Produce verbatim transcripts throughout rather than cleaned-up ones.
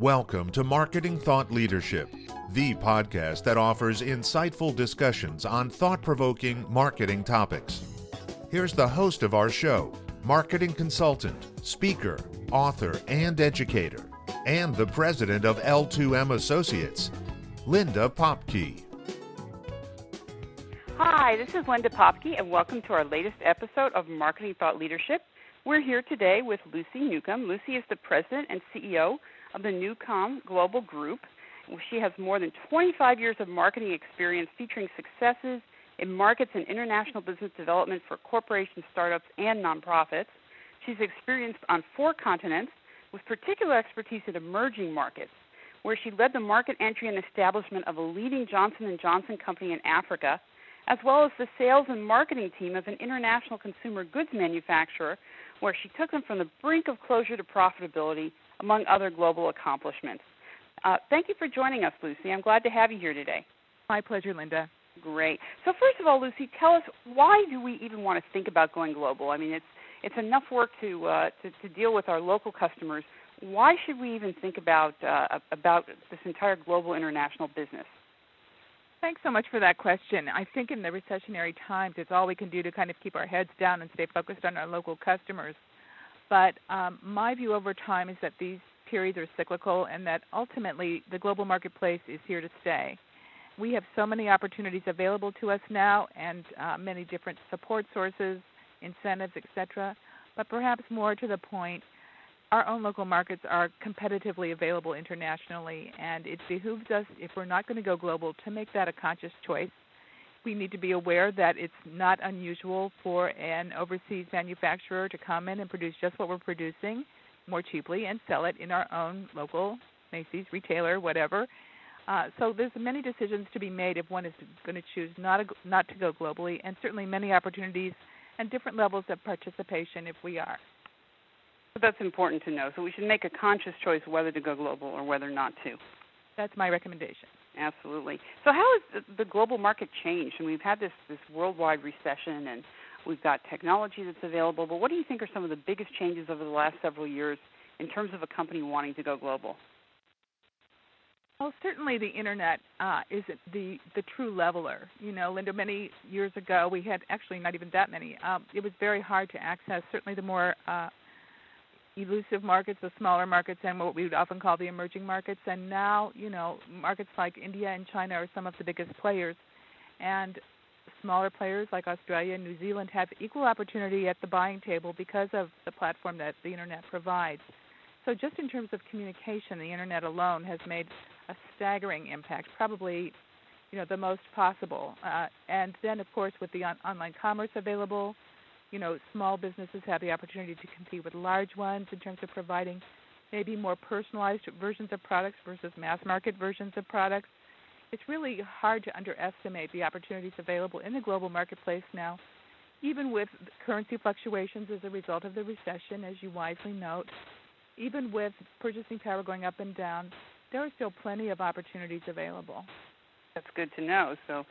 Welcome to Marketing Thought Leadership, the podcast that offers insightful discussions on thought-provoking marketing topics. Here's the host of our show, marketing consultant, speaker, author, and educator, and the president of L two M Associates, Linda Popke. Hi, this is Linda Popke, and welcome to our latest episode of Marketing Thought Leadership. We're here today with Lucy Newcomm. Lucy is the president and C E O of the Newcomm Global Group. She has more than twenty-five years of marketing experience featuring successes in markets and international business development for corporations, startups, and nonprofits. She's experienced on four continents with particular expertise in emerging markets, where she led the market entry and establishment of a leading Johnson and Johnson company in Africa, as well as the sales and marketing team of an international consumer goods manufacturer, where she took them from the brink of closure to profitability, among other global accomplishments. Uh, thank you for joining us, Lucy. I'm glad to have you here today. My pleasure, Linda. Great. So first of all, Lucy, tell us, why do we even want to think about going global? I mean, it's it's enough work to uh, to, to deal with our local customers. Why should we even think about uh, about this entire global international business? Thanks so much for that question. I think in the recessionary times, it's all we can do to kind of keep our heads down and stay focused on our local customers. But um, my view over time is that these periods are cyclical and that ultimately the global marketplace is here to stay. We have so many opportunities available to us now and uh, many different support sources, incentives, et cetera. But perhaps more to the point, our own local markets are competitively available internationally, and it behooves us, if we're not going to go global, to make that a conscious choice. We need to be aware that it's not unusual for an overseas manufacturer to come in and produce just what we're producing more cheaply and sell it in our own local Macy's, retailer, whatever. Uh, so there's many decisions to be made if one is going to choose not, a, not to go globally, and certainly many opportunities and different levels of participation if we are. So that's important to know. So we should make a conscious choice whether to go global or whether not to. That's my recommendation. Absolutely. So how has the global market changed? And we've had this, this worldwide recession, and we've got technology that's available. But what do you think are some of the biggest changes over the last several years in terms of a company wanting to go global? Well, certainly the Internet uh, is the, the true leveler. You know, Linda, many years ago, we had actually not even that many. Um, it was very hard to access, certainly the more uh, elusive markets, the smaller markets, and what we would often call the emerging markets. And now, you know, markets like India and China are some of the biggest players. And smaller players like Australia and New Zealand have equal opportunity at the buying table because of the platform that the Internet provides. So just in terms of communication, the Internet alone has made a staggering impact, probably, you know, the most possible. Uh, and then, of course, with the on- online commerce available, you know, small businesses have the opportunity to compete with large ones in terms of providing maybe more personalized versions of products versus mass market versions of products. It's really hard to underestimate the opportunities available in the global marketplace now, even with currency fluctuations as a result of the recession, as you wisely note, even with purchasing power going up and down, there are still plenty of opportunities available. That's good to know. So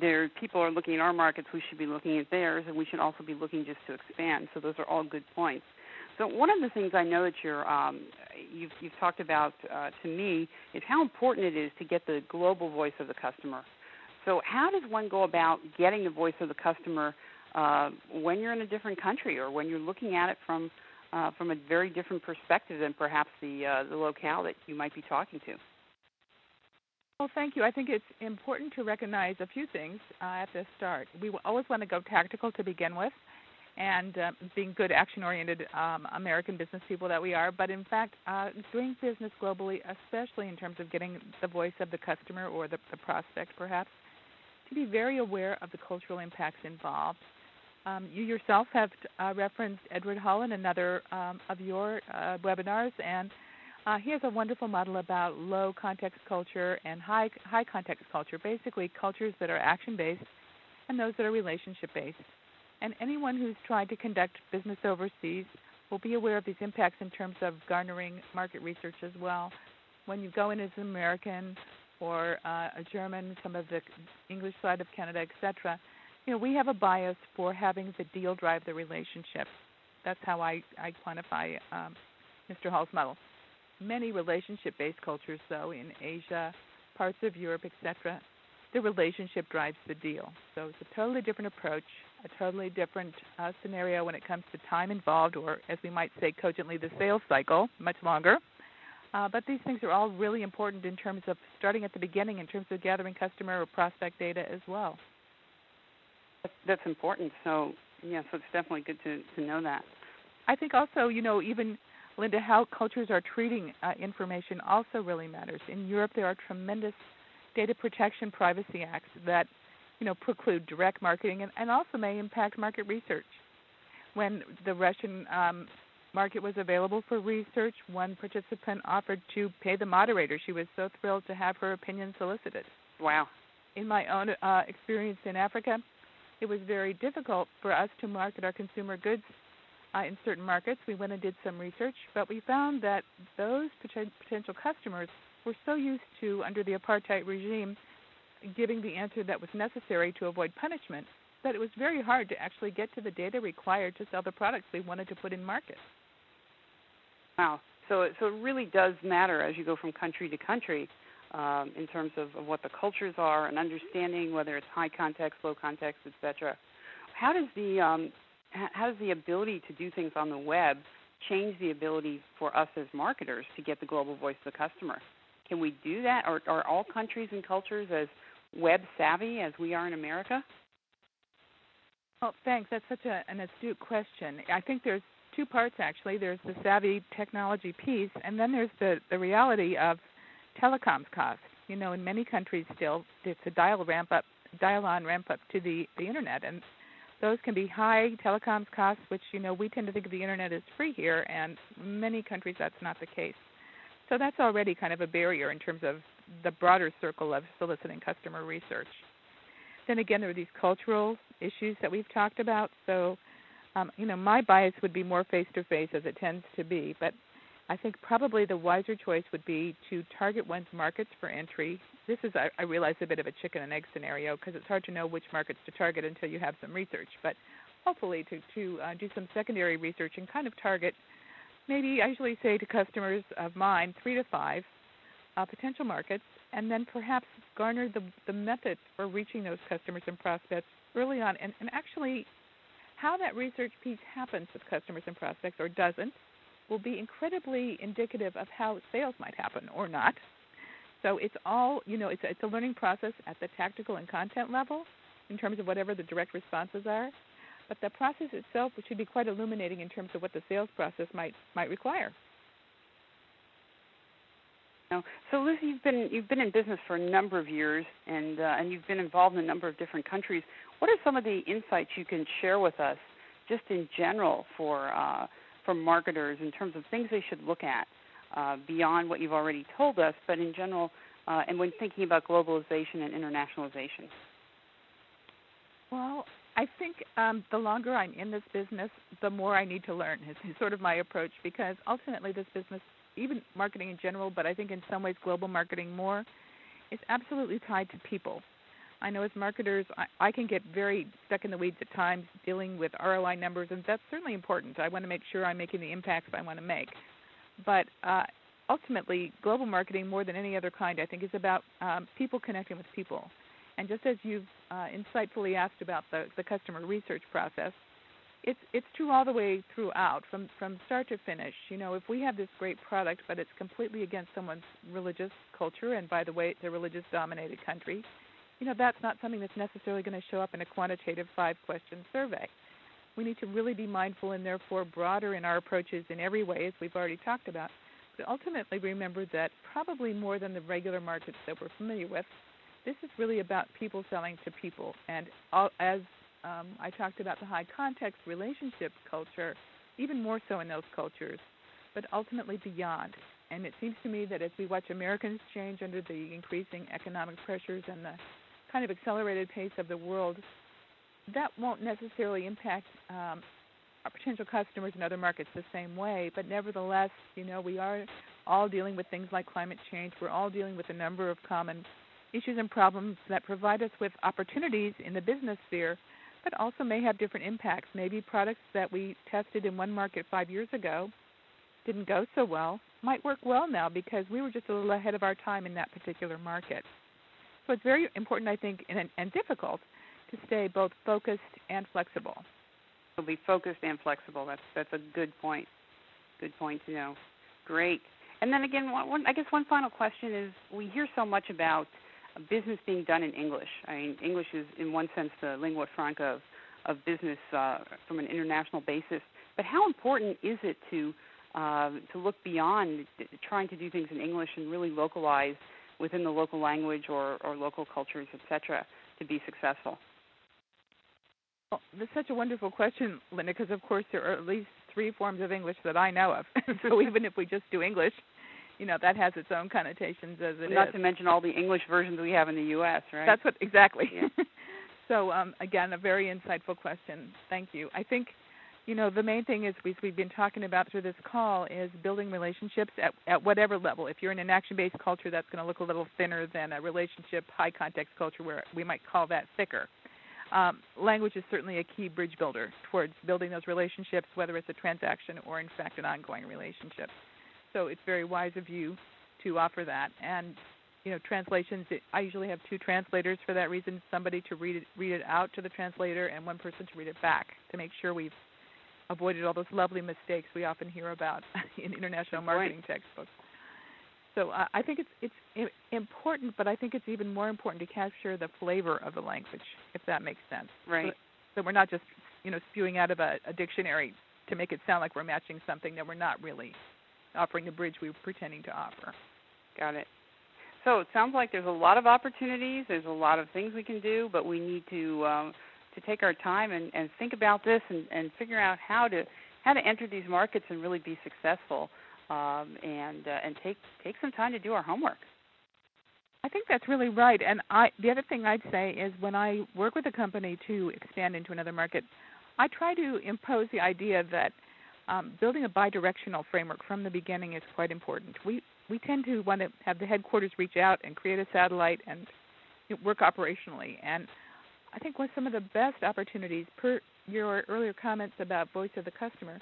there, people are looking at our markets, we should be looking at theirs, and we should also be looking just to expand. So those are all good points. So one of the things I know that you're, um, you've, you've talked about uh, to me is how important it is to get the global voice of the customer. So how does one go about getting the voice of the customer uh, when you're in a different country or when you're looking at it from, uh, from a very different perspective than perhaps the, uh, the locale that you might be talking to? Well, thank you. I think it's important to recognize a few things uh, at the start. We always want to go tactical to begin with, and uh, being good action-oriented um, American business people that we are. But in fact, uh, doing business globally, especially in terms of getting the voice of the customer or the, the prospect perhaps, to be very aware of the cultural impacts involved. Um, you yourself have uh, referenced Edward Hall in another um, of your uh, webinars, and Uh, he has a wonderful model about low context culture and high high context culture, basically cultures that are action-based and those that are relationship-based. And anyone who's tried to conduct business overseas will be aware of these impacts in terms of garnering market research as well. When you go in as an American or uh, a German, some of the English side of Canada, et cetera, you know, we have a bias for having the deal drive the relationship. That's how I, I quantify um, Mister Hall's model. many relationship-based cultures, though, in Asia, parts of Europe, et cetera, the relationship drives the deal. So it's a totally different approach, a totally different uh, scenario when it comes to time involved, or as we might say cogently, the sales cycle, much longer. Uh, but these things are all really important in terms of starting at the beginning, in terms of gathering customer or prospect data as well. That's important. So, yeah, so it's definitely good to, to know that. I think also, you know, even, Linda, how cultures are treating uh, information also really matters. In Europe, there are tremendous data protection privacy acts that, you know, preclude direct marketing and, and also may impact market research. When the Russian um, market was available for research, one participant offered to pay the moderator. She was so thrilled to have her opinion solicited. Wow. In my own uh, experience in Africa, it was very difficult for us to market our consumer goods uh, in certain markets. We went and did some research, but we found that those poten- potential customers were so used to, under the apartheid regime, giving the answer that was necessary to avoid punishment, that it was very hard to actually get to the data required to sell the products we wanted to put in market. Wow. So, so it really does matter as you go from country to country um, in terms of, of what the cultures are and understanding whether it's high context, low context, et cetera. How does the um, how does the ability to do things on the web change the ability for us as marketers to get the global voice of the customer? Can we do that? Are, are all countries and cultures as web savvy as we are in America? Well, thanks. That's such a, an astute question. I think there's two parts, actually. There's the savvy technology piece, and then there's the, the reality of telecoms costs. You know, in many countries still, it's a dial ramp up, dial on ramp up to the, the Internet, and those can be high telecoms costs, which, you know, we tend to think of the Internet as free here, and in many countries that's not the case. So that's already kind of a barrier in terms of the broader circle of soliciting customer research. Then again, there are these cultural issues that we've talked about. So, um, you know, my bias would be more face-to-face, as it tends to be. But I think probably the wiser choice would be to target one's markets for entry. This is, I, I realize, a bit of a chicken and egg scenario because it's hard to know which markets to target until you have some research. But hopefully to, to uh, do some secondary research and kind of target, maybe I usually say to customers of mine, three to five uh, potential markets, and then perhaps garner the, the methods for reaching those customers and prospects early on. And, and actually, how that research piece happens with customers and prospects or doesn't will be incredibly indicative of how sales might happen or not. So it's all, you know, it's, it's a learning process at the tactical and content level in terms of whatever the direct responses are. But the process itself should be quite illuminating in terms of what the sales process might might require. So, Lucy, you've been you've been in business for a number of years, and uh, and you've been involved in a number of different countries. What are some of the insights you can share with us, just in general, for uh, for marketers in terms of things they should look at uh, beyond what you've already told us, but in general, uh, and when thinking about globalization and internationalization? Well, I think um, the longer I'm in this business, the more I need to learn is sort of my approach, because ultimately this business, even marketing in general, but I think in some ways global marketing more, is absolutely tied to people. I know as marketers, I, I can get very stuck in the weeds at times dealing with R O I numbers, and that's certainly important. I want to make sure I'm making the impacts I want to make. But uh, ultimately, global marketing more than any other kind, I think, is about um, people connecting with people. And just as you've uh, insightfully asked about the, the customer research process, it's it's true all the way throughout, from, from start to finish. You know, if we have this great product, but it's completely against someone's religious culture, and by the way, it's a religious-dominated country, you know, that's not something that's necessarily going to show up in a quantitative five-question survey. We need to really be mindful and therefore broader in our approaches in every way, as we've already talked about, but ultimately remember that probably more than the regular markets that we're familiar with, this is really about people selling to people. And all, as um, I talked about the high-context relationship culture, even more so in those cultures, but ultimately beyond. And it seems to me that as we watch Americans change under the increasing economic pressures and the kind of accelerated pace of the world, that won't necessarily impact um, our potential customers in other markets the same way. But nevertheless, you know, we are all dealing with things like climate change. We're all dealing with a number of common issues and problems that provide us with opportunities in the business sphere, but also may have different impacts. Maybe products that we tested in one market five years ago didn't go so well might work well now because we were just a little ahead of our time in that particular market. So it's very important, I think, and, and difficult to stay both focused and flexible. We'll be focused and flexible. That's that's a good point. Good point to know. Great. And then again, one, one, I guess one final question is we hear so much about business being done in English. I mean, English is in one sense the lingua franca of, of business uh, from an international basis. But how important is it to uh, to look beyond trying to do things in English and really localize within the local language or, or local cultures, et cetera, to be successful? Well, that's such a wonderful question, Linda, because, of course, there are at least three forms of English that I know of. So even if we just do English, you know, that has its own connotations as it Not is. Not to mention all the English versions we have in the U S, right? That's what, exactly. Yeah. So, um, again, a very insightful question. Thank you. I think, you know, the main thing is we, we've been talking about through this call is building relationships at, at whatever level. If you're in an action-based culture, that's going to look a little thinner than a relationship high-context culture where we might call that thicker. Um, language is certainly a key bridge builder towards building those relationships, whether it's a transaction or, in fact, an ongoing relationship. So it's very wise of you to offer that. And, you know, translations, it, I usually have two translators for that reason, somebody to read it, read it out to the translator and one person to read it back to make sure we've avoided all those lovely mistakes we often hear about in international marketing textbooks. So uh, I think it's it's important, but I think it's even more important to capture the flavor of the language, if that makes sense. Right. So that, so we're not just, you know, spewing out of a, a dictionary to make it sound like we're matching something that we're not really offering the bridge we were pretending to offer. Got it. So it sounds like there's a lot of opportunities. There's a lot of things we can do, but we need to um, to take our time and, and think about this and, and figure out how to how to enter these markets and really be successful. Um, and uh, and take take some time to do our homework. I think that's really right. And I, the other thing I'd say is when I work with a company to expand into another market, I try to impose the idea that um, building a bidirectional framework from the beginning is quite important. We we tend to want to have the headquarters reach out and create a satellite and work operationally. And I think one some of the best opportunities, per your earlier comments about voice of the customer,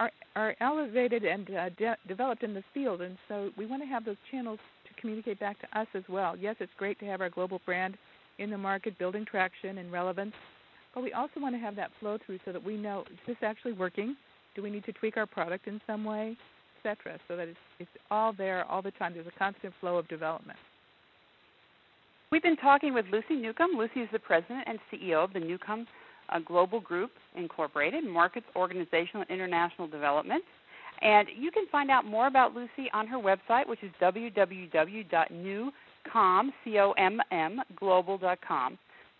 Are, are elevated and uh, de- developed in the field, and so we want to have those channels to communicate back to us as well. Yes, it's great to have our global brand in the market, building traction and relevance, but we also want to have that flow through so that we know, is this actually working? Do we need to tweak our product in some way, et cetera, so that it's, it's all there all the time. There's a constant flow of development. We've been talking with Lucy Newcomm. Lucy is the president and C E O of the Newcomm A Global Group Incorporated, Markets, Organizational, and International Development. And you can find out more about Lucy on her website, which is w w w dot newcomm global dot com.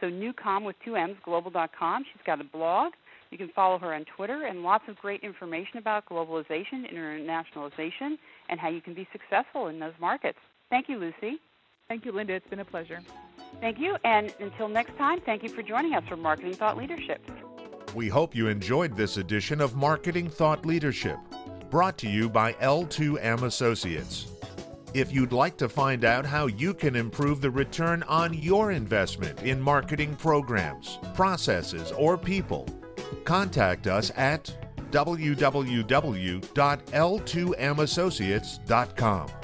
So Newcomm with two M's, global dot com. She's got a blog. You can follow her on Twitter and lots of great information about globalization, internationalization, and how you can be successful in those markets. Thank you, Lucy. Thank you, Linda. It's been a pleasure. Thank you, and until next time, thank you for joining us for Marketing Thought Leadership. We hope you enjoyed this edition of Marketing Thought Leadership, brought to you by L two M Associates. If you'd like to find out how you can improve the return on your investment in marketing programs, processes, or people, contact us at w w w dot l two m associates dot com.